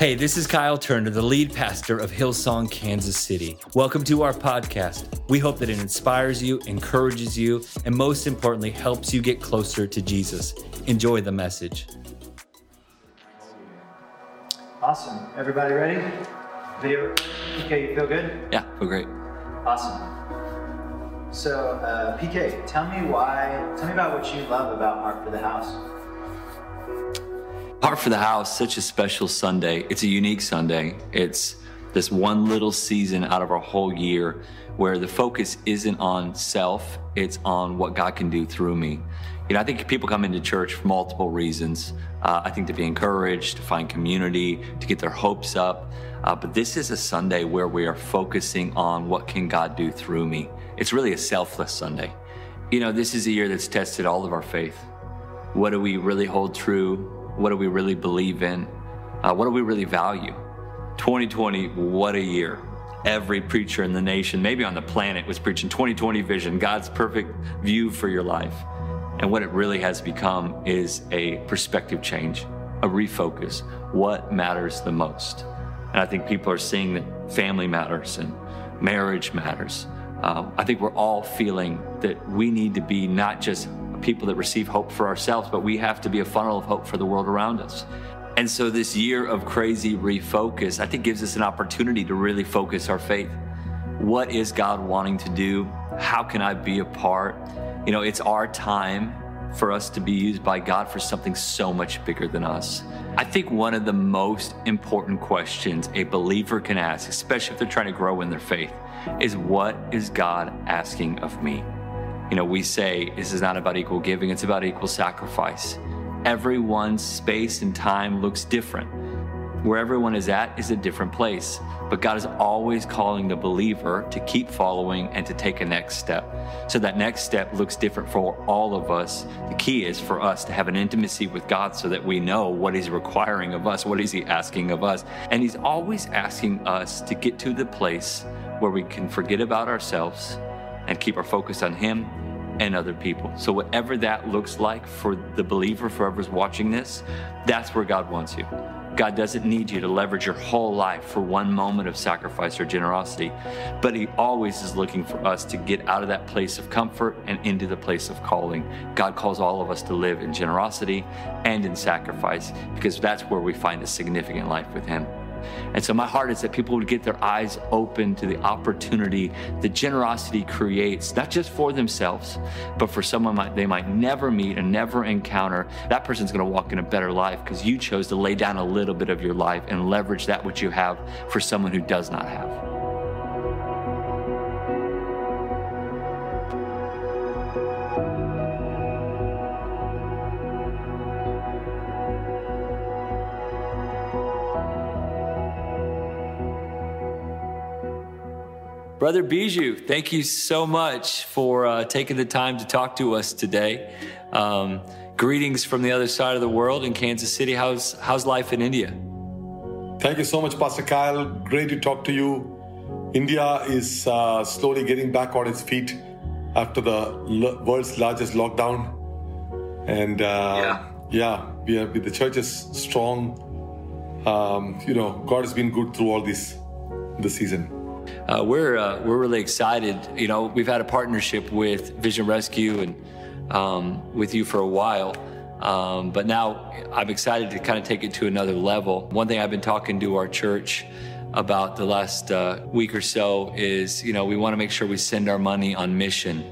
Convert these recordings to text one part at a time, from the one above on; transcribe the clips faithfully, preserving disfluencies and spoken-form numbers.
Hey, this is Kyle Turner, the lead pastor of Hillsong, Kansas City. Welcome to our podcast. We hope that it inspires you, encourages you, and most importantly, helps you get closer to Jesus. Enjoy the message. Awesome. Everybody ready? Video? P K, you feel good? Yeah, feel great. Awesome. So, uh, P K, tell me why, tell me about what you love about Mark for the House. Heart for the House, such a special Sunday. It's a unique Sunday. It's this one little season out of our whole year where the focus isn't on self, it's on what God can do through me. You know, I think people come into church for multiple reasons. Uh, I think to be encouraged, to find community, to get their hopes up. Uh, but this is a Sunday where we are focusing on what can God do through me. It's really a selfless Sunday. You know, this is a year that's tested all of our faith. What do we really hold true? What do we really believe in? Uh, what do we really value? twenty twenty, what a year. Every preacher in the nation, maybe on the planet, was preaching twenty twenty vision, God's perfect view for your life. And what it really has become is a perspective change, a refocus. What matters the most? And I think people are seeing that family matters and marriage matters. Um, I think we're all feeling that we need to be not just people that receive hope for ourselves, but we have to be a funnel of hope for the world around us. And so this year of crazy refocus, I think, gives us an opportunity to really focus our faith. What is God wanting to do? How can I be a part? You know, it's our time for us to be used by God for something so much bigger than us. I think one of the most important questions a believer can ask, especially if they're trying to grow in their faith, is what is God asking of me? You know, we say this is not about equal giving, it's about equal sacrifice. Everyone's space and time looks different. Where everyone is at is a different place, but God is always calling the believer to keep following and to take a next step. So that next step looks different for all of us. The key is for us to have an intimacy with God so that we know what he's requiring of us, what is he asking of us. And he's always asking us to get to the place where we can forget about ourselves and keep our focus on him and other people. So whatever that looks like for the believer, for whoever's watching this, that's where God wants you. God doesn't need you to leverage your whole life for one moment of sacrifice or generosity, but he always is looking for us to get out of that place of comfort and into the place of calling. God calls all of us to live in generosity and in sacrifice, because that's where we find a significant life with him. And so my heart is that people would get their eyes open to the opportunity that generosity creates, not just for themselves, but for someone might, they might never meet and never encounter. That person's going to walk in a better life because you chose to lay down a little bit of your life and leverage that which you have for someone who does not have. Brother Biju, thank you so much for uh, taking the time to talk to us today. Um, greetings from the other side of the world in Kansas City. How's how's life in India? Thank you so much, Pastor Kyle. Great to talk to you. India is uh, slowly getting back on its feet after the l- world's largest lockdown. And uh, yeah, yeah we are, the church is strong. Um, you know, God has been good through all this, this season. Uh, we're uh, we're really excited. You know, we've had a partnership with Vision Rescue and um, with you for a while, um, but now I'm excited to kind of take it to another level. One thing I've been talking to our church about the last uh, week or so is, you know, we want to make sure we send our money on mission,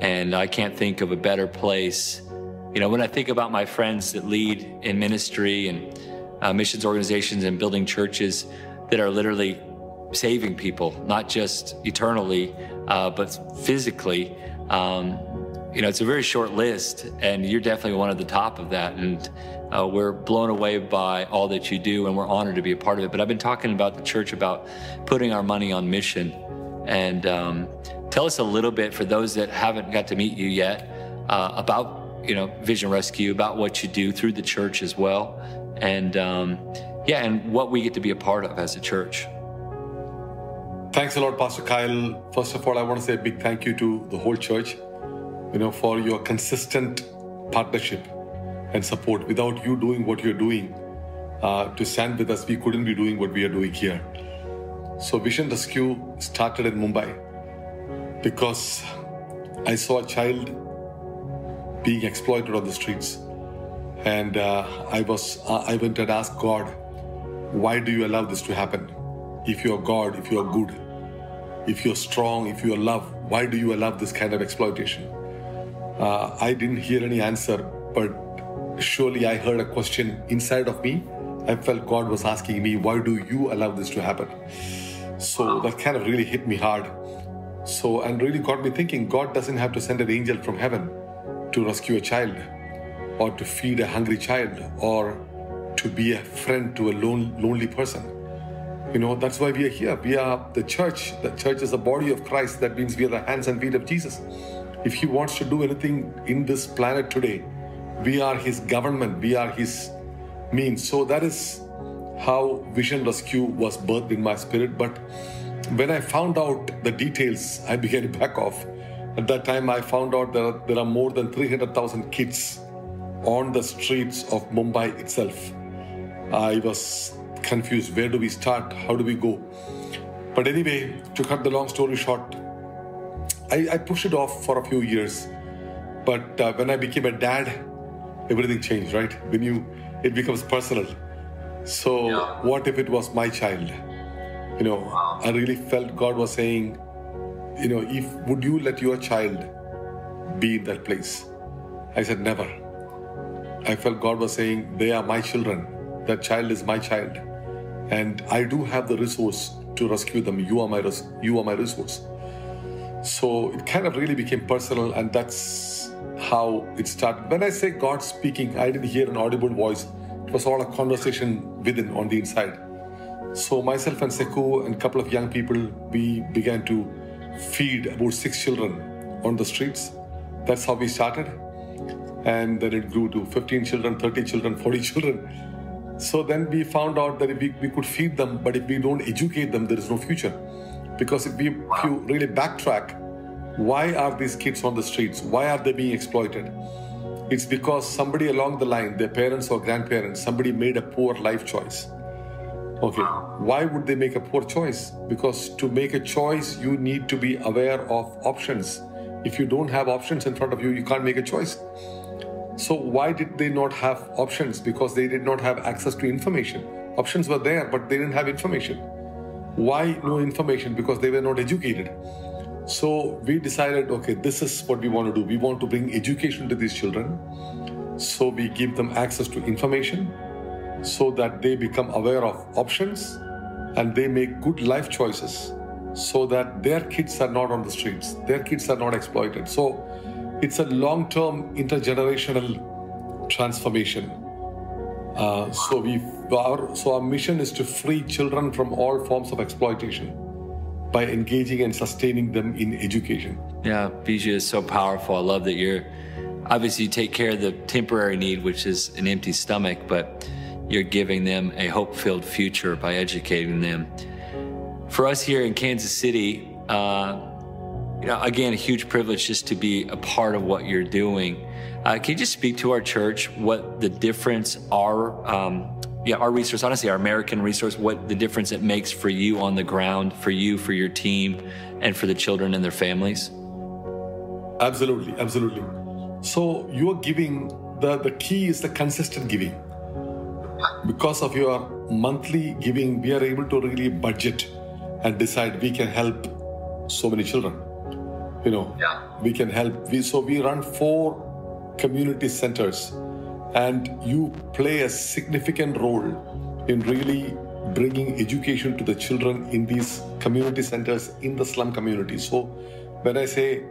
and I can't think of a better place. You know, when I think about my friends that lead in ministry and uh, missions organizations and building churches that are literally saving people, not just eternally, uh, but physically. Um, you know, it's a very short list, and you're definitely one of the top of that. And uh, we're blown away by all that you do, and we're honored to be a part of it. But I've been talking about the church about putting our money on mission. And um, tell us a little bit, for those that haven't got to meet you yet, uh, about, you know, Vision Rescue, about what you do through the church as well. And um, yeah, and what we get to be a part of as a church. Thanks a lot, Pastor Kyle. First of all, I want to say a big thank you to the whole church, you know, for your consistent partnership and support. Without you doing what you're doing, uh, to stand with us, we couldn't be doing what we are doing here. So Vision Rescue started in Mumbai because I saw a child being exploited on the streets. And uh, I was, uh, I went and asked God, why do you allow this to happen? If you are God, if you are good, if you are strong, if you are love, why do you allow this kind of exploitation? Uh, I didn't hear any answer, but surely I heard a question inside of me. I felt God was asking me, why do you allow this to happen? So that kind of really hit me hard. So, and really got me thinking, God doesn't have to send an angel from heaven to rescue a child, or to feed a hungry child, or to be a friend to a lone, lonely person. You know, that's why we are here. We are the church. The church is the body of Christ. That means we are the hands and feet of Jesus. If he wants to do anything in this planet today, we are his government. We are his means. So that is how Vision Rescue was birthed in my spirit. But when I found out the details, I began to back off. At that time, I found out that there are, there are more than three hundred thousand kids on the streets of Mumbai itself. I was confused. Where do we start? How do we go? But anyway, to cut the long story short, I, I pushed it off for a few years. But uh, when I became a dad, everything changed, right? When you, it becomes personal. So yeah. What if it was my child? You know, I really felt God was saying, you know, if would you let your child be in that place? I said, never. I felt God was saying, they are my children. That child is my child. And I do have the resource to rescue them. You are my res- you are my resource. So it kind of really became personal, and that's how it started. When I say God speaking, I didn't hear an audible voice. It was all a conversation within, on the inside. So myself and Sekou and a couple of young people, we began to feed about six children on the streets. That's how we started. And then it grew to fifteen children, thirty children, forty children. So then we found out that if we, we could feed them, but if we don't educate them, there is no future. Because if, we, if you really backtrack, why are these kids on the streets? Why are they being exploited? It's because somebody along the line, their parents or grandparents, somebody made a poor life choice. Okay, why would they make a poor choice? Because to make a choice, you need to be aware of options. If you don't have options in front of you, you can't make a choice. So why did they not have options? Because they did not have access to information. Options were there, but they didn't have information. Why no information? Because they were not educated. So we decided, okay, this is what we want to do. We want to bring education to these children. So we give them access to information so that they become aware of options and they make good life choices so that their kids are not on the streets. Their kids are not exploited. So it's a long-term intergenerational transformation. Uh, so we, our, so our mission is to free children from all forms of exploitation by engaging and sustaining them in education. Yeah, Biju is so powerful. I love that you're obviously you take care of the temporary need, which is an empty stomach, but you're giving them a hope-filled future by educating them. For us here in Kansas City, uh, you know, again, a huge privilege just to be a part of what you're doing. Uh, can you just speak to our church, what the difference our, um, yeah, our resource, honestly, our American resource, what the difference it makes for you on the ground, for you, for your team, and for the children and their families? Absolutely, absolutely. So your giving, the, the key is the consistent giving. Because of your monthly giving, we are able to really budget and decide we can help so many children. You know, yeah. we can help. We, so we run four community centers, and you play a significant role in really bringing education to the children in these community centers in the slum communities. So when I say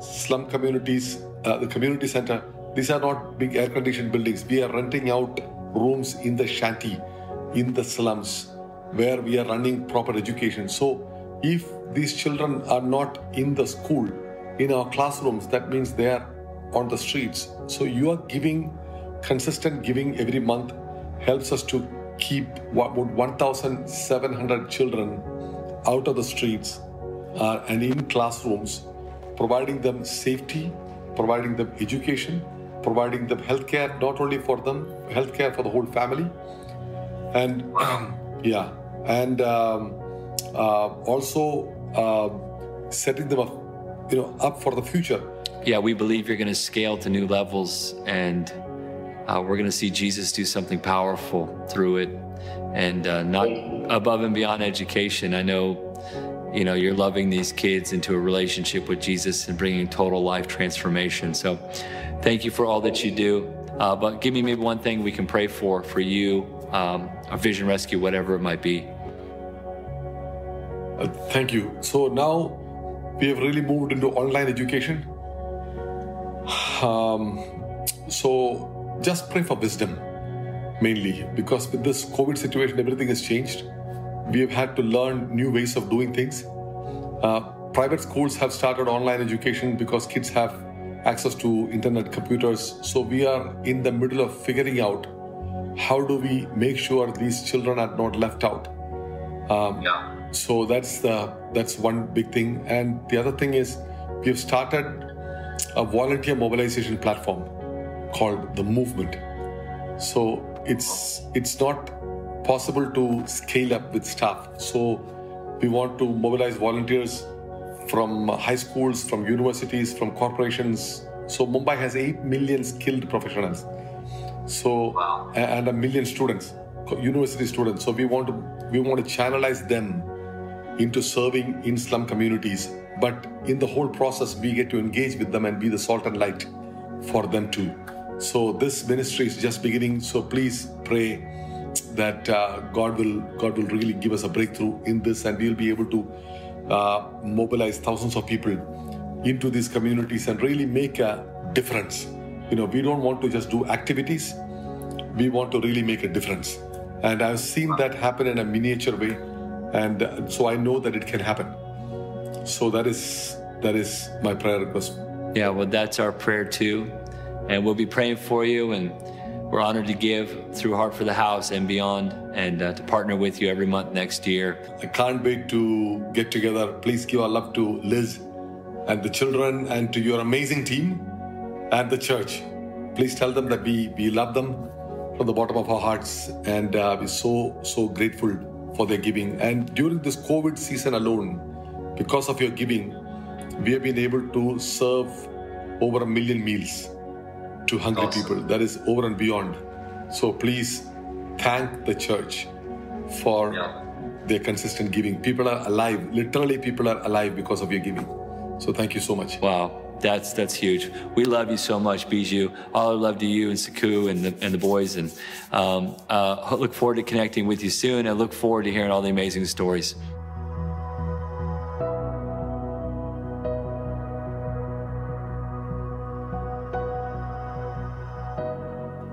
slum communities, uh, the community center, these are not big air-conditioned buildings. We are renting out rooms in the shanty, in the slums, where we are running proper education. So if these children are not in the school, in our classrooms, that means they are on the streets. So you are giving, consistent giving every month helps us to keep about one thousand seven hundred children out of the streets uh, and in classrooms, providing them safety, providing them education, providing them healthcare, not only for them, healthcare for the whole family, And yeah, and um, uh, also uh, setting them up, you know, up for the future. Yeah, we believe you're going to scale to new levels, and uh, we're going to see Jesus do something powerful through it, and uh, not above and beyond education. I know. You know, you're loving these kids into a relationship with Jesus and bringing total life transformation. So thank you for all that you do. Uh, but give me maybe one thing we can pray for, for you, um, a Vision Rescue, whatever it might be. Uh, thank you. So now we have really moved into online education. Um, so just pray for wisdom, mainly, because with this COVID situation, everything has changed. We have had to learn new ways of doing things. Uh, private schools have started online education because kids have access to internet computers. So we are in the middle of figuring out how do we make sure these children are not left out. Um, yeah. So that's the that's one big thing. And the other thing is we have started a volunteer mobilization platform called The Movement. So it's it's not possible to scale up with staff. So we want to mobilize volunteers from high schools, from universities, from corporations. So Mumbai has eight million skilled professionals. So, wow. And a million students, university students. So we want to, we want to channelize them into serving in slum communities. But in the whole process, we get to engage with them and be the salt and light for them too. So this ministry is just beginning. So please pray that uh, God will God will really give us a breakthrough in this, and we'll be able to uh, mobilize thousands of people into these communities and really make a difference. You know, we don't want to just do activities. We want to really make a difference. And I've seen that happen in a miniature way. And uh, so I know that it can happen. So that is that is my prayer request. Yeah, well, that's our prayer too. And we'll be praying for you, and we're honored to give through Heart for the House and beyond, and uh, to partner with you every month next year. I can't wait to get together. Please give our love to Liz and the children and to your amazing team and the church. Please tell them that we, we love them from the bottom of our hearts, and uh, we're so, so grateful for their giving. And during this COVID season alone, because of your giving, we have been able to serve over a million meals to hungry awesome. people. That is over and beyond. So please thank the church for yeah. their consistent giving. People are alive. Literally, people are alive because of your giving. So thank you so much. Wow. That's that's huge. We love you so much, Biju. All our love to you and Sekou and the, and the boys. And um, uh, look forward to connecting with you soon. I look forward to hearing all the amazing stories.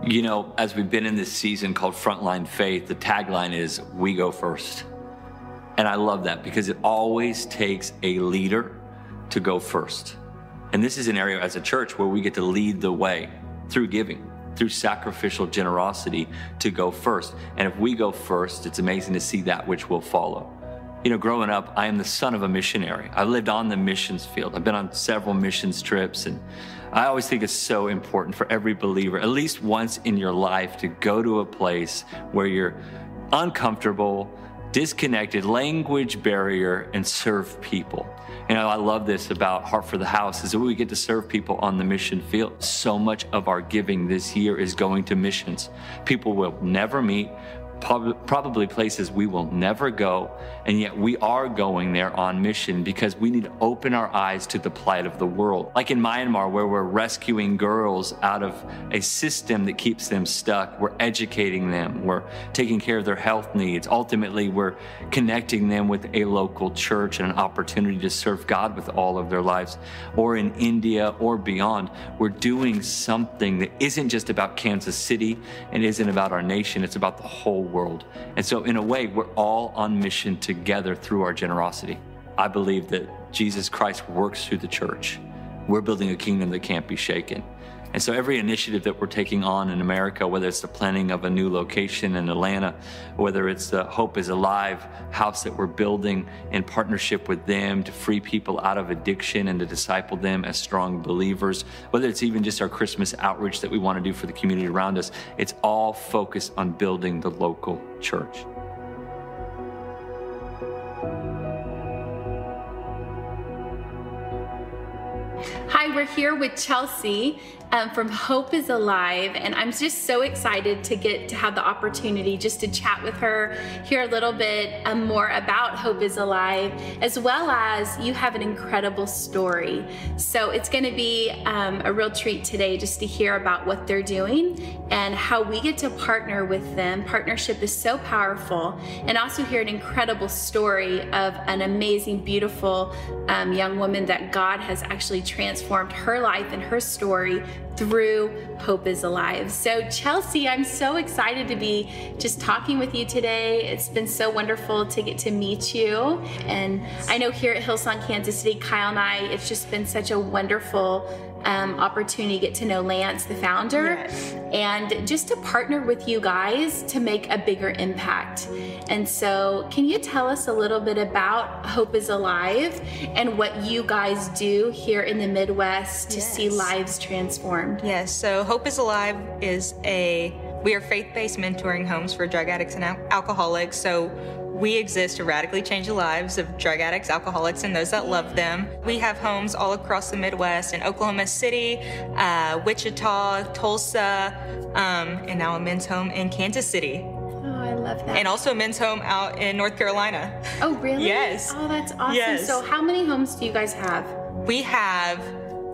You know, as we've been in this season called Frontline Faith, the tagline is, we go first. And I love that because it always takes a leader to go first. And this is an area as a church where we get to lead the way through giving, through sacrificial generosity to go first. And if we go first, it's amazing to see that which will follow. You know, growing up, I am the son of a missionary. I lived on the missions field. I've been on several missions trips, and I always think it's so important for every believer, at least once in your life, to go to a place where you're uncomfortable, disconnected, language barrier, and serve people. You know, I love this about Heart for the House is that we get to serve people on the mission field. So much of our giving this year is going to missions. People will never meet. Probably places we will never go, and yet we are going there on mission because we need to open our eyes to the plight of the world. Like in Myanmar, where we're rescuing girls out of a system that keeps them stuck. We're educating them. We're taking care of their health needs. Ultimately, we're connecting them with a local church and an opportunity to serve God with all of their lives. Or in India or beyond, we're doing something that isn't just about Kansas City and isn't about our nation. It's about the whole world. And so in a way, we're all on mission together through our generosity. I believe that Jesus Christ works through the church. We're building a kingdom that can't be shaken. And so every initiative that we're taking on in America, whether it's the planning of a new location in Atlanta, whether it's the Hope is Alive house that we're building in partnership with them to free people out of addiction and to disciple them as strong believers, whether it's even just our Christmas outreach that we want to do for the community around us, it's all focused on building the local church. Hi, we're here with Chelsea um, from Hope is Alive, and I'm just so excited to get to have the opportunity just to chat with her, hear a little bit um, more about Hope is Alive, as well as you have an incredible story. So it's going to be um, a real treat today just to hear about what they're doing and how we get to partner with them. Partnership is so powerful, and also hear an incredible story of an amazing, beautiful um, young woman that God has actually transformed. transformed her life and her story through Hope is Alive. So Chelsea, I'm so excited to be just talking with you today. It's been so wonderful to get to meet you. And I know here at Hillsong Kansas City, Kyle and I, it's just been such a wonderful um, opportunity to get to know Lance, the founder, yes. and just to partner with you guys to make a bigger impact. And so can you tell us a little bit about Hope is Alive and what you guys do here in the Midwest to yes. see lives transformed? Yes, so Hope is Alive is a, we are faith-based mentoring homes for drug addicts and al- alcoholics. So we exist to radically change the lives of drug addicts, alcoholics, and those that love them. We have homes all across the Midwest in Oklahoma City, uh, Wichita, Tulsa, um, and now a men's home in Kansas City. I love that. And also a men's home out in North Carolina. Oh, really? Yes. Oh, that's awesome. Yes. So how many homes do you guys have? We have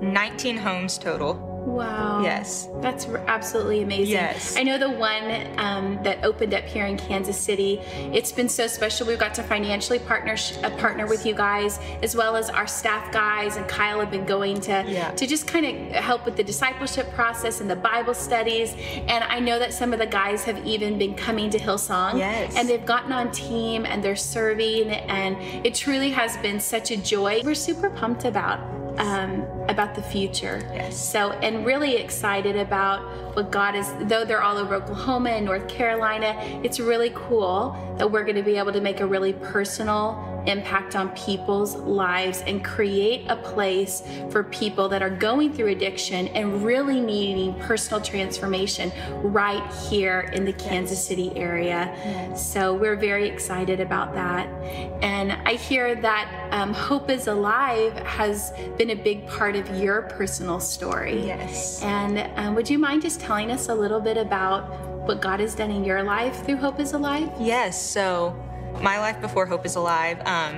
nineteen homes total. Wow. Yes. That's absolutely amazing. Yes. I know the one um, that opened up here in Kansas City, it's been so special. We've got to financially partner uh, partner with you guys, as well as our staff guys, and Kyle have been going to, yeah. to just kind of help with the discipleship process and the Bible studies. And I know that some of the guys have even been coming to Hillsong, yes. and they've gotten on team and they're serving, and it truly has been such a joy. We're super pumped about Um, about the future. Yes. So, and really excited about what God is, though they're all over Oklahoma and North Carolina, it's really cool that we're going to be able to make a really personal impact on people's lives and create a place for people that are going through addiction and really needing personal transformation right here in the Kansas yes. City area. Yes. So we're very excited about that. And I hear that um, Hope is Alive has been a big part of your personal story. Yes. And um, would you mind just telling us a little bit about what God has done in your life through Hope is Alive? Yes. So my life before Hope is Alive, um,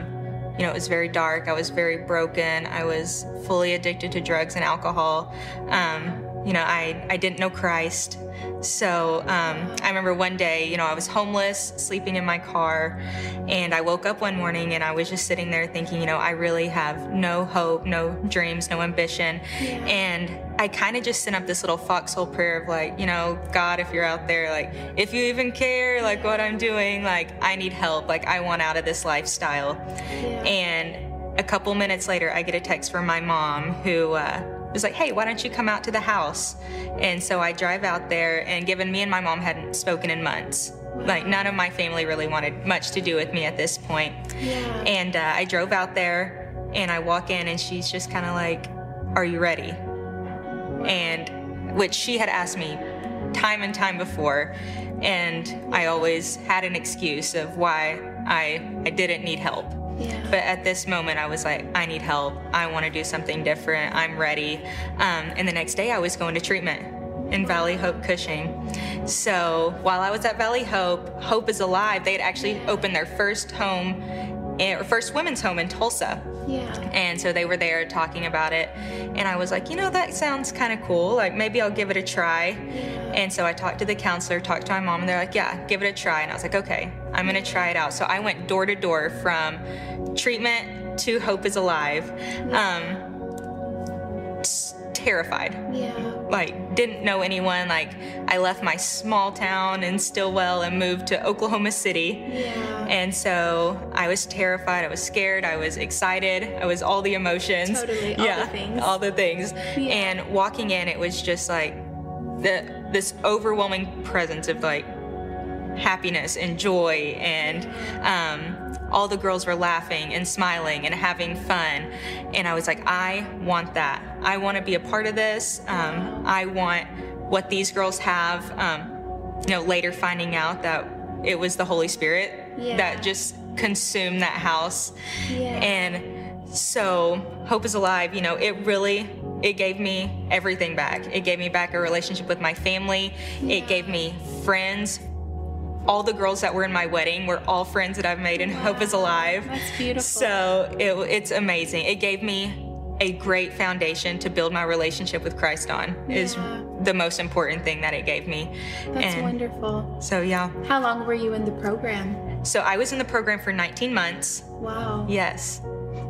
you know, it was very dark. I was very broken. I was fully addicted to drugs and alcohol. Um, you know, I, I didn't know Christ. So um, I remember one day, you know, I was homeless, sleeping in my car, and I woke up one morning and I was just sitting there thinking, you know, I really have no hope, no dreams, no ambition. Yeah. And I kind of just sent up this little foxhole prayer of like, you know, God, if you're out there, like, if you even care, like what I'm doing, like, I need help. Like, I want out of this lifestyle. Yeah. And a couple minutes later, I get a text from my mom who, uh, was like, hey, why don't you come out to the house? And so I drive out there, and given me and my mom hadn't spoken in months, like none of my family really wanted much to do with me at this point. Yeah. And uh, I drove out there and I walk in, and she's just kind of like, are you ready? And which she had asked me time and time before. And I always had an excuse of why I, I didn't need help. Yeah. But at this moment, I was like, I need help. I want to do something different. I'm ready. Um, and the next day, I was going to treatment in Valley Hope Cushing. So while I was at Valley Hope, Hope is Alive, they had actually opened their first home, or first women's home in Tulsa. Yeah. And so they were there talking about it. And I was like, you know, that sounds kind of cool. Like, maybe I'll give it a try. Yeah. And so I talked to the counselor, talked to my mom, and they're like, yeah, give it a try. And I was like, okay, I'm going to try it out. So I went door to door from treatment to Hope is Alive. Yeah. Um, terrified. Yeah. Like, didn't know anyone. Like, I left my small town in Stillwell and moved to Oklahoma City. Yeah. And so I was terrified. I was scared. I was excited. I was all the emotions. Totally. All yeah, the things. All the things. Yeah. And walking in, it was just like the this overwhelming presence of like happiness and joy, and um, all the girls were laughing and smiling and having fun. And I was like, I want that. I want to be a part of this. Um, I want what these girls have. Um, you know, later finding out that it was the Holy Spirit yeah. that just consumed that house. Yeah. And so Hope is Alive, you know, it really, it gave me everything back. It gave me back a relationship with my family. Yeah. It gave me friends. All the girls that were in my wedding were all friends that I've made in wow. Hope is Alive. That's beautiful. So it, it's amazing. It gave me a great foundation to build my relationship with Christ on yeah. is the most important thing that it gave me. That's and wonderful. So yeah. How long were you in the program? So I was in the program for nineteen months. Wow. Yes.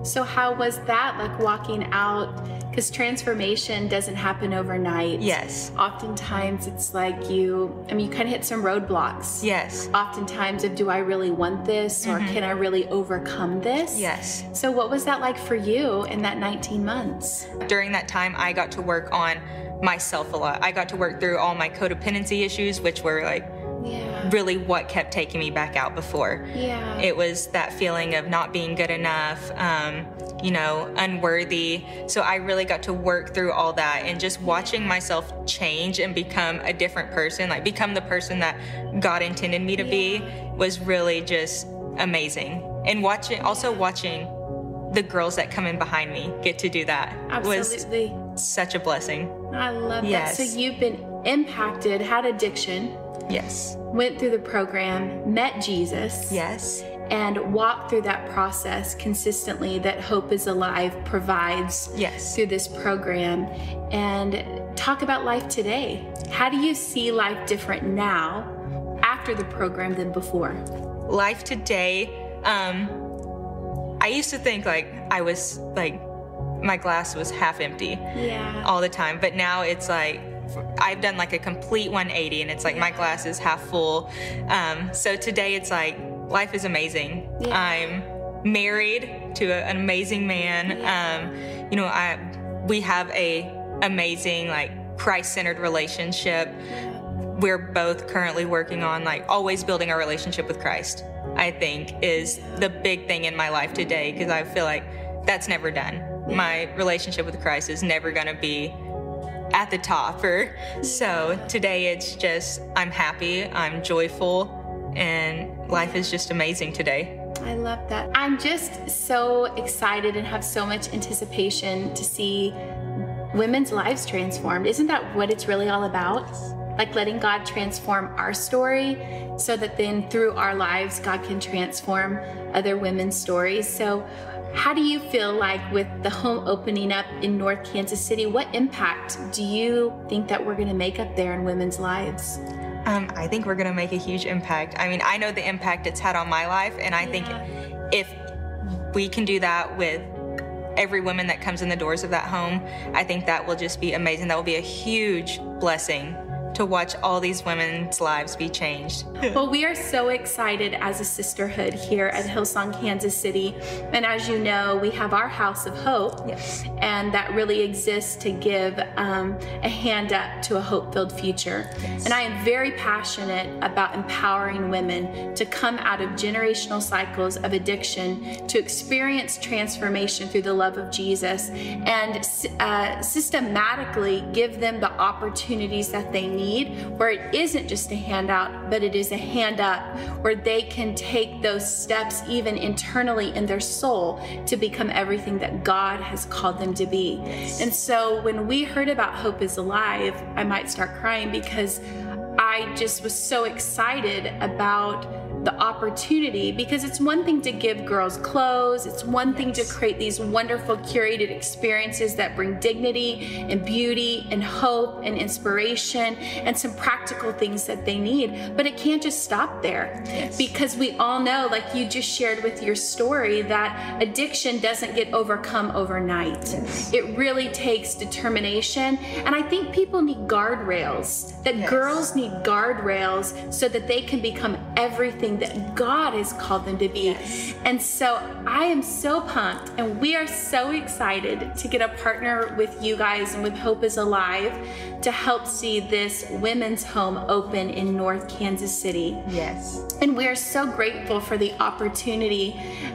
So how was that, like, walking out? Because transformation doesn't happen overnight. Yes. Oftentimes it's like you, I mean, you kind of hit some roadblocks. Yes. Oftentimes of, do I really want this, or mm-hmm. can I really overcome this? Yes. So what was that like for you in that nineteen months? During that time, I got to work on myself a lot. I got to work through all my codependency issues, which were like, yeah. really what kept taking me back out before. Yeah. It was that feeling of not being good enough, um, you know, unworthy. So I really got to work through all that, and just watching myself change and become a different person, like become the person that God intended me to yeah. be, was really just amazing. And watching, also watching the girls that come in behind me get to do that. Absolutely. Was such a blessing. I love yes. that. So you've been impacted, had addiction. Yes. Went through the program, met Jesus. Yes. And walked through that process consistently that Hope is Alive provides yes. through this program. And talk about life today. How do you see life different now after the program than before? Life today, um, I used to think like I was like, my glass was half empty yeah. all the time. But now it's like, I've done like a complete one eighty, and it's like yeah. my glass is half full. Um, so today it's like, life is amazing. Yeah. I'm married to a, an amazing man. Yeah. Um, you know, I we have a amazing, like, Christ-centered relationship. Yeah. We're both currently working on like always building our relationship with Christ, I think, is the big thing in my life today, because I feel like that's never done. Yeah. My relationship with Christ is never going to be at the top, or so today it's just, I'm happy, I'm joyful, and life is just amazing today. I love that. I'm just so excited and have so much anticipation to see women's lives transformed. Isn't that what it's really all about? Like, letting God transform our story so that then through our lives, God can transform other women's stories. So how do you feel like with the home opening up in North Kansas City, what impact do you think that we're going to make up there in women's lives? Um, I think we're going to make a huge impact. I mean, I know the impact it's had on my life, and I yeah. think if we can do that with every woman that comes in the doors of that home, I think that will just be amazing. That will be a huge blessing to watch all these women's lives be changed. Well, we are so excited as a sisterhood here at Hillsong Kansas City. And as you know, we have our House of Hope. Yes. And that really exists to give um, a hand up to a hope-filled future. Yes. And I am very passionate about empowering women to come out of generational cycles of addiction, to experience transformation through the love of Jesus, and uh, systematically give them the opportunities that they need. Where it isn't just a handout, but it is a hand up, where they can take those steps even internally in their soul to become everything that God has called them to be. Yes. And so when we heard about Hope is Alive, I might start crying, because I just was so excited about the opportunity, because it's one thing to give girls clothes, it's one yes. thing to create these wonderful curated experiences that bring dignity and beauty and hope and inspiration and some practical things that they need, but it can't just stop there yes. because we all know, like you just shared with your story, that addiction doesn't get overcome overnight. Yes. It really takes determination, and I think people need guardrails, that yes. girls need guardrails so that they can become everything that God has called them to be. Yes. And so I am so pumped, and we are so excited to get a partner with you guys and with Hope is Alive to help see this women's home open in North Kansas City. Yes. And we are so grateful for the opportunity.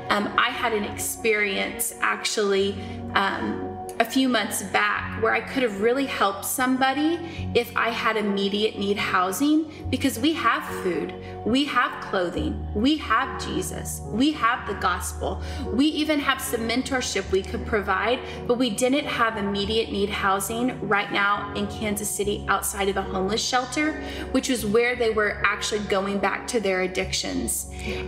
Um, I had an experience actually um, a few months back where I could have really helped somebody if I had immediate need housing, because we have food, we have clothing, we have Jesus, we have the gospel, we even have some mentorship we could provide, but we didn't have immediate need housing right now in Kansas City outside of a homeless shelter, which was where they were actually going back to their addictions.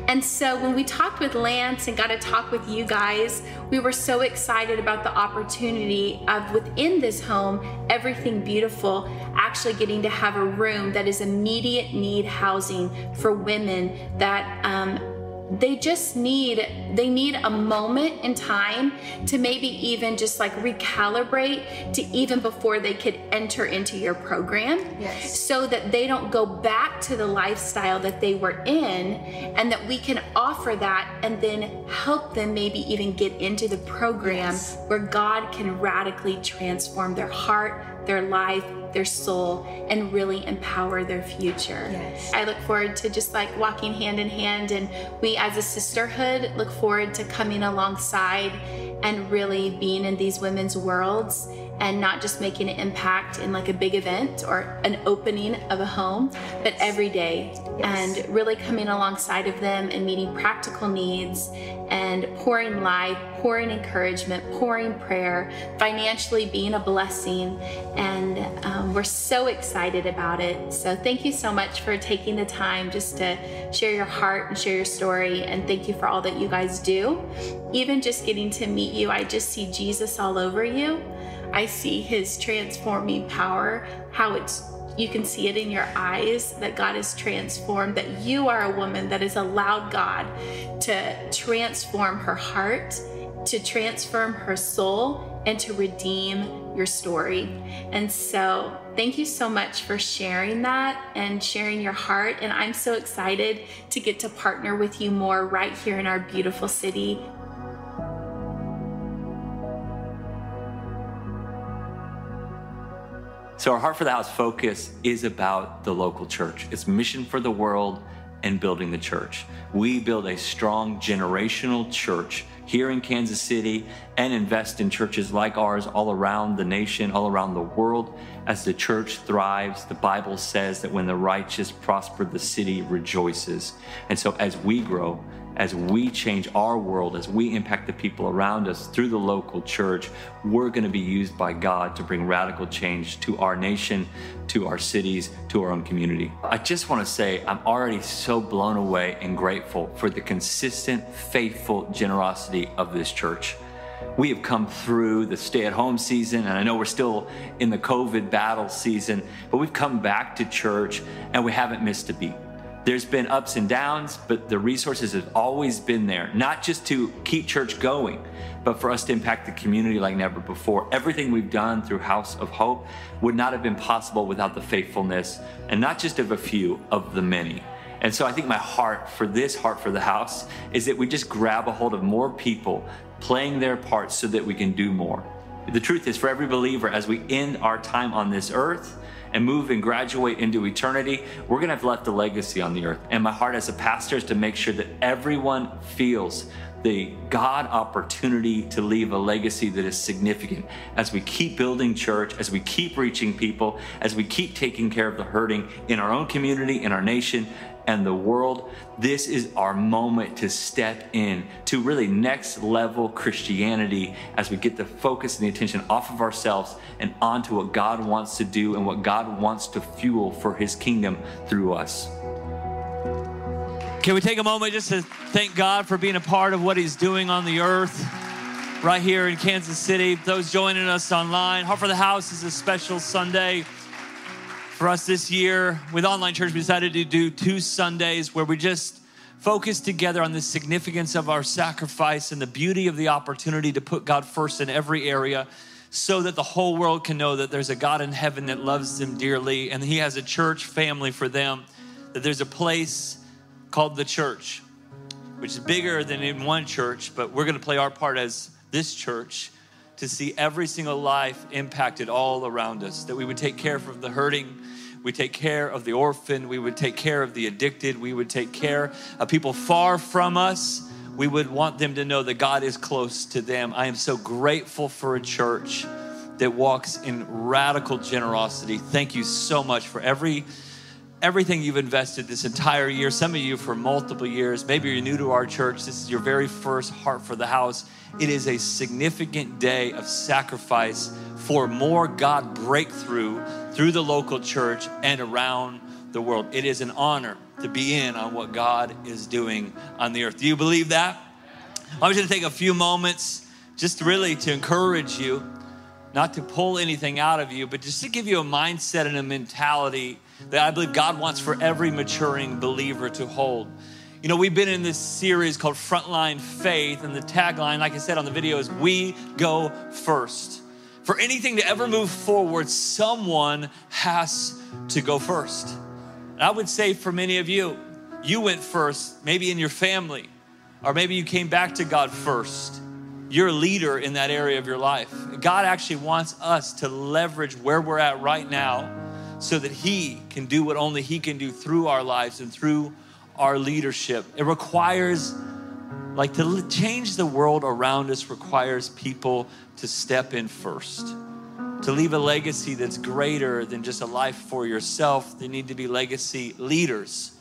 And so when we talked with Lance and got to talk with you guys, we were so excited about the opportunity of within this home, Everything Beautiful, actually getting to have a room that is immediate need housing for women that um, they just need, they need a moment in time to maybe even just like recalibrate to even before they could enter into your program yes. so that they don't go back to the lifestyle that they were in, and that we can offer that and then help them maybe even get into the program yes. where God can radically transform their heart, their life, their soul, and really empower their future. Yes. I look forward to just like walking hand in hand, and we as a sisterhood look forward to coming alongside and really being in these women's worlds, and not just making an impact in like a big event or an opening of a home, but every day yes. and really coming alongside of them and meeting practical needs and pouring life, pouring encouragement, pouring prayer, financially being a blessing. And um, we're so excited about it. So thank you so much for taking the time just to share your heart and share your story. And thank you for all that you guys do. Even just getting to meet you, I just see Jesus all over you. I see his transforming power, how it's, you can see it in your eyes that God is transformed, that you are a woman that has allowed God to transform her heart, to transform her soul, and to redeem your story. And so thank you so much for sharing that and sharing your heart. And I'm so excited to get to partner with you more right here in our beautiful city. So our Heart for the House focus is about the local church. It's mission for the world and building the church. We build a strong generational church here in Kansas City and invest in churches like ours all around the nation, all around the world. As the church thrives, the Bible says that when the righteous prosper, the city rejoices. And so as we grow, as we change our world, as we impact the people around us through the local church, we're going to be used by God to bring radical change to our nation, to our cities, to our own community. I just want to say I'm already so blown away and grateful for the consistent, faithful generosity of this church. We have come through the stay-at-home season, and I know we're still in the COVID battle season, but we've come back to church and we haven't missed a beat. There's been ups and downs, but the resources have always been there, not just to keep church going, but for us to impact the community like never before. Everything we've done through House of Hope would not have been possible without the faithfulness, and not just of a few, of the many. And so I think my heart for this Heart for the House is that we just grab a hold of more people playing their part so that we can do more. The truth is, for every believer, as we end our time on this earth and move and graduate into eternity, we're gonna have left a legacy on the earth. And my heart as a pastor is to make sure that everyone feels the God opportunity to leave a legacy that is significant. As we keep building church, as we keep reaching people, as we keep taking care of the hurting in our own community, in our nation, and the world, this is our moment to step in to really next level Christianity as we get the focus and the attention off of ourselves and onto what God wants to do and what God wants to fuel for his kingdom through us. Can we take a moment just to thank God for being a part of what he's doing on the earth right here in Kansas City? Those joining us online, Heart for the House is a special Sunday for us this year. With online church, we decided to do two Sundays where we just focus together on the significance of our sacrifice and the beauty of the opportunity to put God first in every area, so that the whole world can know that there's a God in heaven that loves them dearly, and he has a church family for them, that there's a place called the church, which is bigger than in one church, but we're gonna play our part as this church to see every single life impacted all around us, that we would take care of the hurting, we take care of the orphan, we would take care of the addicted, we would take care of people far from us. We would want them to know that God is close to them. I am so grateful for a church that walks in radical generosity. Thank you so much for every everything you've invested this entire year. Some of you for multiple years. Maybe you're new to our church. This is your very first Heart for the House. It is a significant day of sacrifice for more God breakthrough through the local church and around the world. It is an honor to be in on what God is doing on the earth. Do you believe that? I'm just gonna take a few moments just really to encourage you, not to pull anything out of you, but just to give you a mindset and a mentality that I believe God wants for every maturing believer to hold. You know, we've been in this series called Frontline Faith, and the tagline, like I said on the video, is we go first. For anything to ever move forward, someone has to go first. I would say for many of you, you went first, maybe in your family, or maybe you came back to God first. You're a leader in that area of your life. God actually wants us to leverage where we're at right now so that he can do what only he can do through our lives and through our leadership. It requires, like to change the world around us requires people to step in first. To leave a legacy that's greater than just a life for yourself. They need to be legacy leaders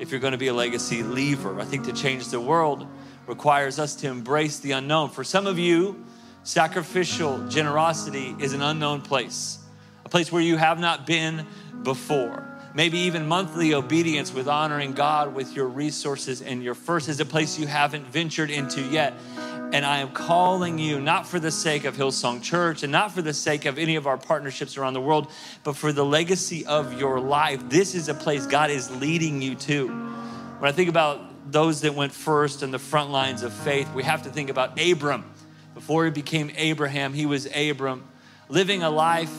if you're gonna be a legacy leaver. I think to change the world requires us to embrace the unknown. For some of you, sacrificial generosity is an unknown place, a place where you have not been before. Maybe even monthly obedience with honoring God with your resources and your first is a place you haven't ventured into yet. And I am calling you, not for the sake of Hillsong Church and not for the sake of any of our partnerships around the world, but for the legacy of your life. This is a place God is leading you to. When I think about those that went first in the front lines of faith, we have to think about Abram. Before he became Abraham, he was Abram, living a life,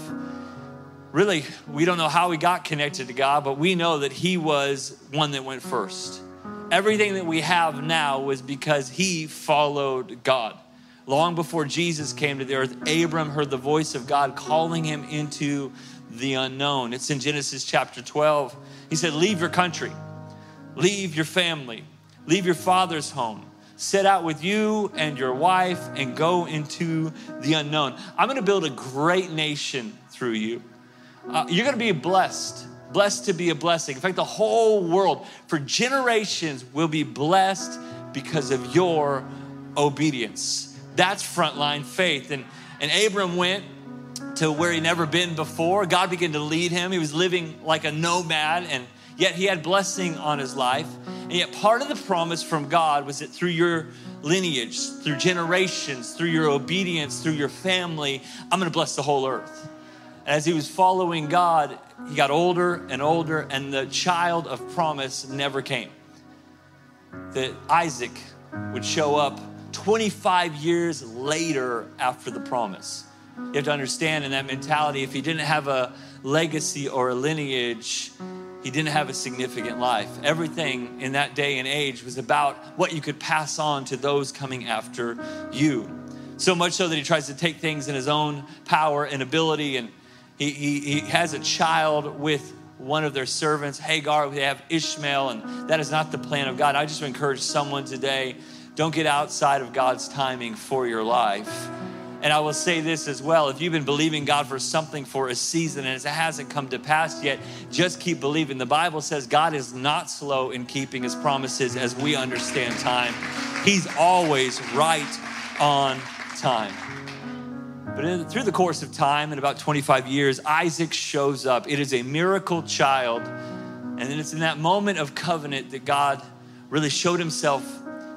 really, we don't know how he got connected to God, but we know that he was one that went first. Everything that we have now was because he followed God. Long before Jesus came to the earth, Abram heard the voice of God calling him into the unknown. It's in Genesis chapter twelve. He said, leave your country, leave your family, leave your father's home. Set out with you and your wife and go into the unknown. I'm gonna build a great nation through you. Uh, you're gonna be blessed. Blessed to be a blessing. In fact, the whole world for generations will be blessed because of your obedience. That's frontline faith. And, and Abram went to where he'd never been before. God began to lead him. He was living like a nomad, and yet he had blessing on his life. And yet part of the promise from God was that through your lineage, through generations, through your obedience, through your family, I'm gonna bless the whole earth. And as he was following God, he got older and older, and the child of promise never came. That Isaac would show up twenty-five years later after the promise. You have to understand in that mentality, if he didn't have a legacy or a lineage, he didn't have a significant life. Everything in that day and age was about what you could pass on to those coming after you. So much so that he tries to take things in his own power and ability, and He, he, he has a child with one of their servants, Hagar. They have Ishmael, and that is not the plan of God. I just encourage someone today, don't get outside of God's timing for your life. And I will say this as well, if you've been believing God for something for a season and it hasn't come to pass yet, just keep believing. The Bible says God is not slow in keeping his promises as we understand time. He's always right on time. But in, through the course of time, in about twenty-five years, Isaac shows up. It is a miracle child. And then it's in that moment of covenant that God really showed himself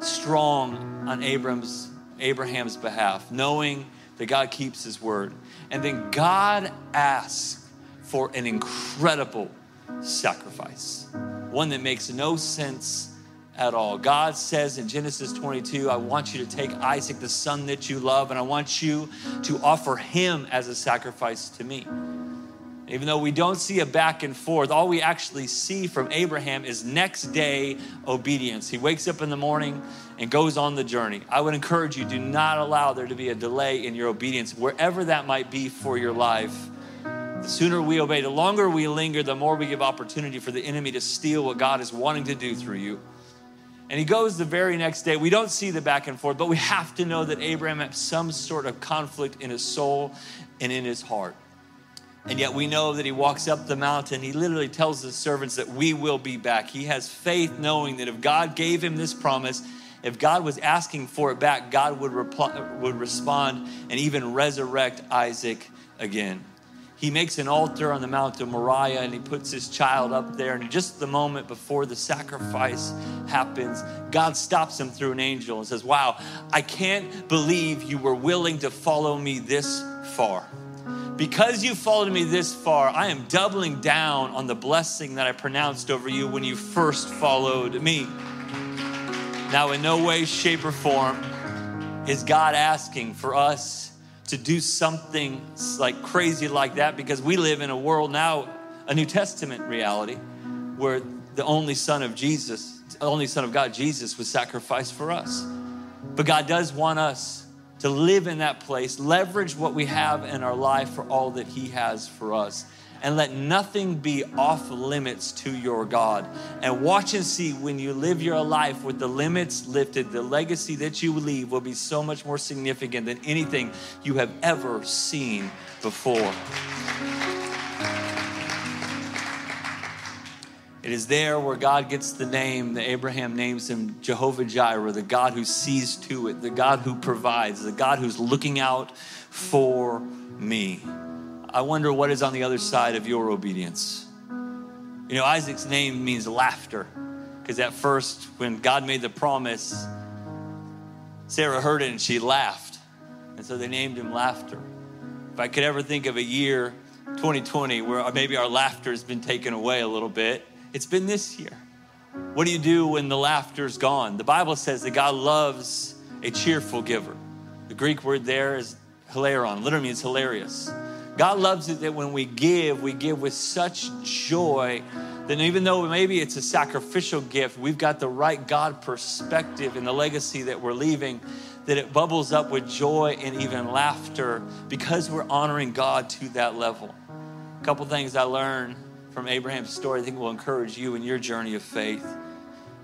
strong on Abraham's, Abraham's behalf, knowing that God keeps his word. And then God asked for an incredible sacrifice, one that makes no sense at all. God says in Genesis twenty-two, I want you to take Isaac, the son that you love, and I want you to offer him as a sacrifice to me. Even though we don't see a back and forth, all we actually see from Abraham is next day obedience. He wakes up in the morning and goes on the journey. I would encourage you, do not allow there to be a delay in your obedience, wherever that might be for your life. The sooner we obey, the longer we linger, the more we give opportunity for the enemy to steal what God is wanting to do through you. And he goes the very next day. We don't see the back and forth, but we have to know that Abraham had some sort of conflict in his soul and in his heart. And yet we know that he walks up the mountain. He literally tells his servants that we will be back. He has faith knowing that if God gave him this promise, if God was asking for it back, God would reply, would respond and even resurrect Isaac again. He makes an altar on the Mount of Moriah and he puts his child up there. And just the moment before the sacrifice happens, God stops him through an angel and says, wow, I can't believe you were willing to follow me this far. Because you followed me this far, I am doubling down on the blessing that I pronounced over you when you first followed me. Now, in no way, shape, or form is God asking for us to do something like crazy like that, because we live in a world now, a New Testament reality, where the only son of Jesus, the only son of God, Jesus, was sacrificed for us. But God does want us to live in that place, leverage what we have in our life for all that he has for us, and let nothing be off limits to your God. And watch and see, when you live your life with the limits lifted, the legacy that you leave will be so much more significant than anything you have ever seen before. It is there where God gets the name, that Abraham names him Jehovah Jireh, the God who sees to it, the God who provides, the God who's looking out for me. I wonder what is on the other side of your obedience. You know, Isaac's name means laughter, because at first when God made the promise, Sarah heard it and she laughed. And so they named him Laughter. If I could ever think of a year, twenty twenty, where maybe our laughter has been taken away a little bit, it's been this year. What do you do when the laughter's gone? The Bible says that God loves a cheerful giver. The Greek word there is hilarion. Literally means hilarious. God loves it that when we give, we give with such joy that even though maybe it's a sacrificial gift, we've got the right God perspective in the legacy that we're leaving, that it bubbles up with joy and even laughter because we're honoring God to that level. A couple things I learned from Abraham's story, I think will encourage you in your journey of faith,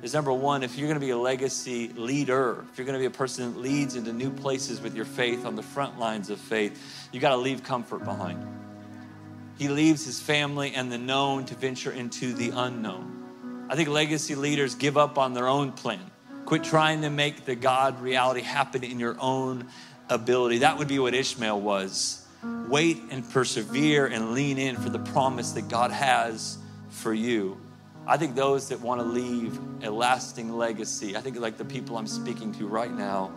is number one, if you're gonna be a legacy leader, if you're gonna be a person that leads into new places with your faith on the front lines of faith, you gotta leave comfort behind. He leaves his family and the known to venture into the unknown. I think legacy leaders give up on their own plan. Quit trying to make the God reality happen in your own ability. That would be what Ishmael was. Wait and persevere and lean in for the promise that God has for you. I think those that want to leave a lasting legacy, I think like the people I'm speaking to right now,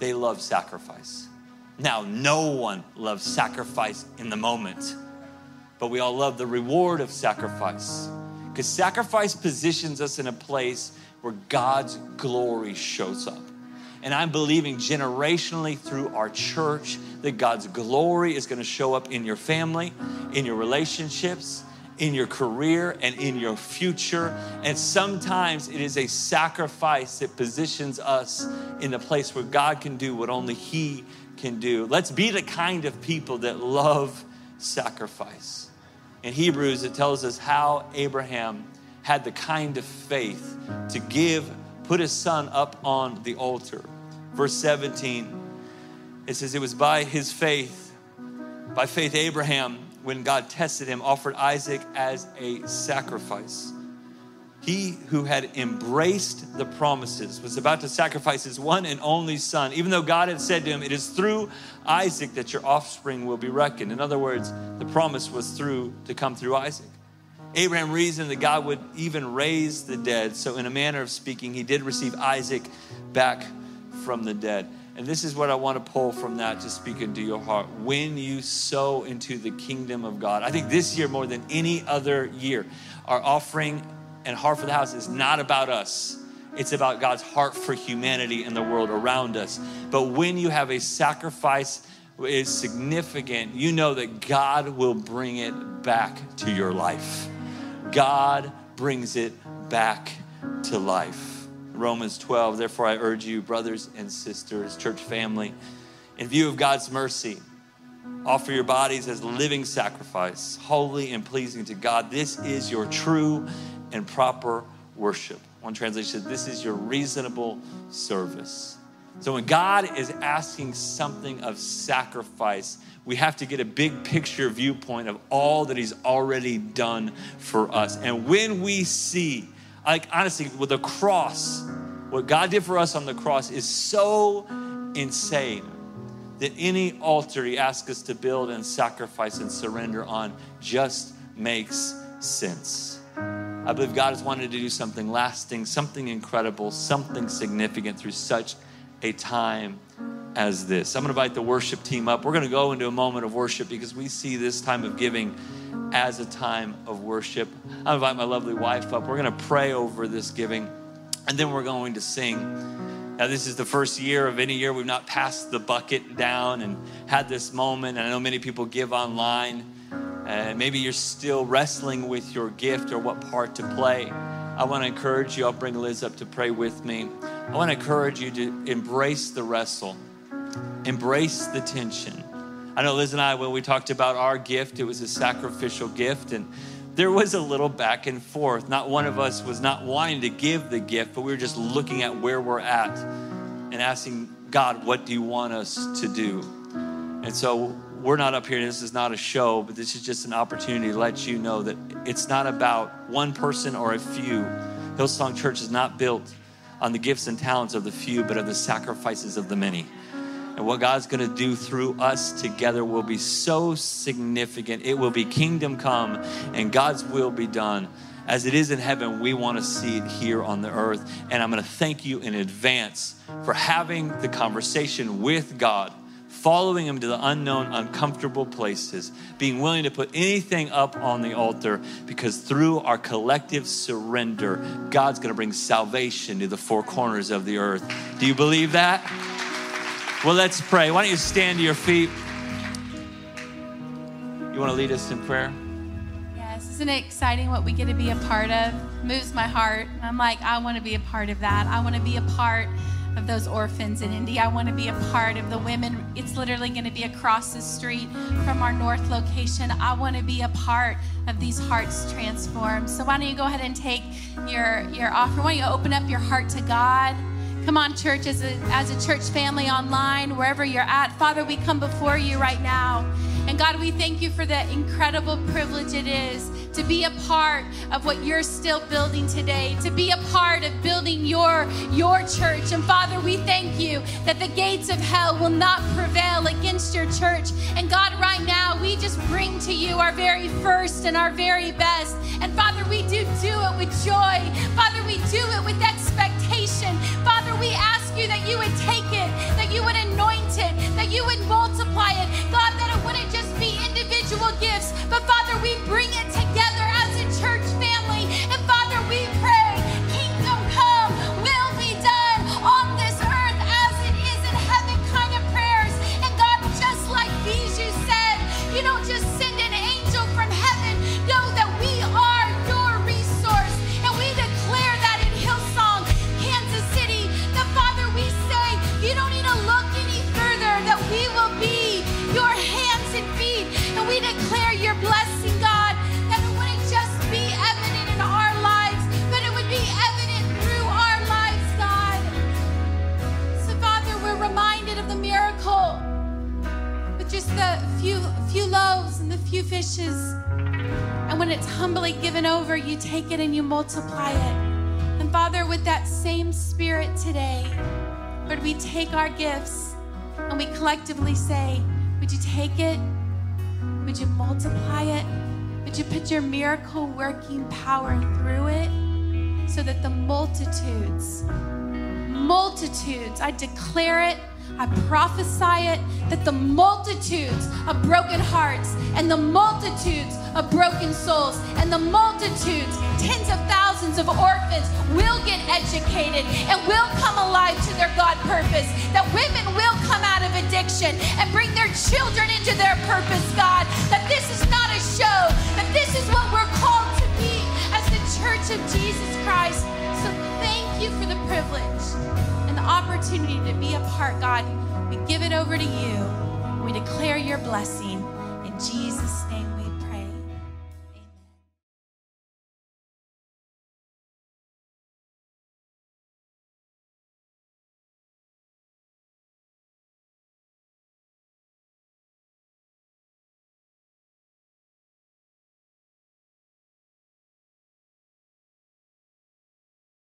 they love sacrifice. Now, no one loves sacrifice in the moment, but we all love the reward of sacrifice, because sacrifice positions us in a place where God's glory shows up. And I'm believing generationally through our church that God's glory is gonna show up in your family, in your relationships, in your career, and in your future. And sometimes it is a sacrifice that positions us in the place where God can do what only he can do. Let's be the kind of people that love sacrifice. In Hebrews, it tells us how Abraham had the kind of faith to give, put his son up on the altar. Verse seventeen, it says, it was by his faith, by faith Abraham, when God tested him, offered Isaac as a sacrifice. He who had embraced the promises was about to sacrifice his one and only son, even though God had said to him, it is through Isaac that your offspring will be reckoned. In other words, the promise was through to come through Isaac. Abraham reasoned that God would even raise the dead. So in a manner of speaking, he did receive Isaac back from the dead. And this is what I want to pull from that to speak into your heart. When you sow into the kingdom of God, I think this year more than any other year, our offering and Heart for the House is not about us. It's about God's heart for humanity and the world around us. But when you have a sacrifice is significant, you know that God will bring it back to your life. God brings it back to life. Romans twelve, therefore I urge you, brothers and sisters, church family, in view of God's mercy, offer your bodies as living sacrifice, holy and pleasing to God. This is your true and proper worship. One translation says, this is your reasonable service. So when God is asking something of sacrifice, we have to get a big picture viewpoint of all that he's already done for us. And when we see, like honestly, with the cross, what God did for us on the cross is so insane that any altar he asks us to build and sacrifice and surrender on just makes sense. I believe God has wanted to do something lasting, something incredible, something significant through such a time as this. I'm gonna invite the worship team up. We're gonna go into a moment of worship because we see this time of giving as a time of worship. I invite my lovely wife up. We're gonna pray over this giving and then we're going to sing. Now this is the first year of any year we've not passed the bucket down and had this moment. And I know many people give online and maybe you're still wrestling with your gift or what part to play. I want to encourage you, I'll bring Liz up to pray with me. I want to encourage you to embrace the wrestle, embrace the tension. I know Liz and I, when we talked about our gift, it was a sacrificial gift and there was a little back and forth. Not one of us was not wanting to give the gift, but we were just looking at where we're at and asking God, what do you want us to do? And so we're not up here, this is not a show, but this is just an opportunity to let you know that it's not about one person or a few. Hillsong Church is not built on the gifts and talents of the few, but of the sacrifices of the many. And what God's gonna do through us together will be so significant. It will be kingdom come and God's will be done. As it is in heaven, we wanna see it here on the earth. And I'm gonna thank you in advance for having the conversation with God, following him to the unknown, uncomfortable places, being willing to put anything up on the altar, because through our collective surrender, God's gonna bring salvation to the four corners of the earth. Do you believe that? Well, let's pray. Why don't you stand to your feet? You wanna lead us in prayer? Yes, isn't it exciting what we get to be a part of? It moves my heart. I'm like, I wanna be a part of that. I wanna be a part of those orphans in India. I want to be a part of the women. It's literally going to be across the street from our north location. I want to be a part of these hearts transformed. So why don't you go ahead and take your, your offer. Why don't you open up your heart to God? Come on, church, as a, as a church family online, wherever you're at. Father, we come before you right now. And God, we thank you for the incredible privilege it is to be a part of what you're still building today, to be a part of building your, your church. And Father, we thank you that the gates of hell will not prevail against your church. And God, right now, we just bring to you our very first and our very best. And Father, we do do it with joy. Father, we do it with expectation. Father, we ask you that you would take it, that you would anoint it, that you would multiply it. God, that it wouldn't just be individual gifts, but Father, we bring it together as a church family. And Father, we pray, kingdom come, will be done on this earth as it is in heaven kind of prayers. And God, just like Biju said, you don't just send an angel from heaven. Know that we are your resource. And we declare that in Hillsong, Kansas City, that Father, we say, you don't need to look any further, that we will be your hands and feet. And we declare your blessing, God, be evident in our lives, but it would be evident through our lives, God. So Father, we're reminded of the miracle with just the few few loaves and the few fishes. And when it's humbly given over, you take it and you multiply it. And Father, with that same spirit today, Lord, we take our gifts and we collectively say, would you take it? Would you multiply it? That you put your miracle working power through it so that the multitudes, multitudes, I declare it, I prophesy it, that the multitudes of broken hearts and the multitudes of broken souls and the multitudes, tens of thousands of orphans will get educated and will come alive to their God purpose, that women will come out of addiction and bring their children into their purpose, God, that this is not a show, that this is what we're called to be as the Church of Jesus Christ. So thank you for the privilege, opportunity to be a part, God. We give it over to you. We declare your blessing. In Jesus' name we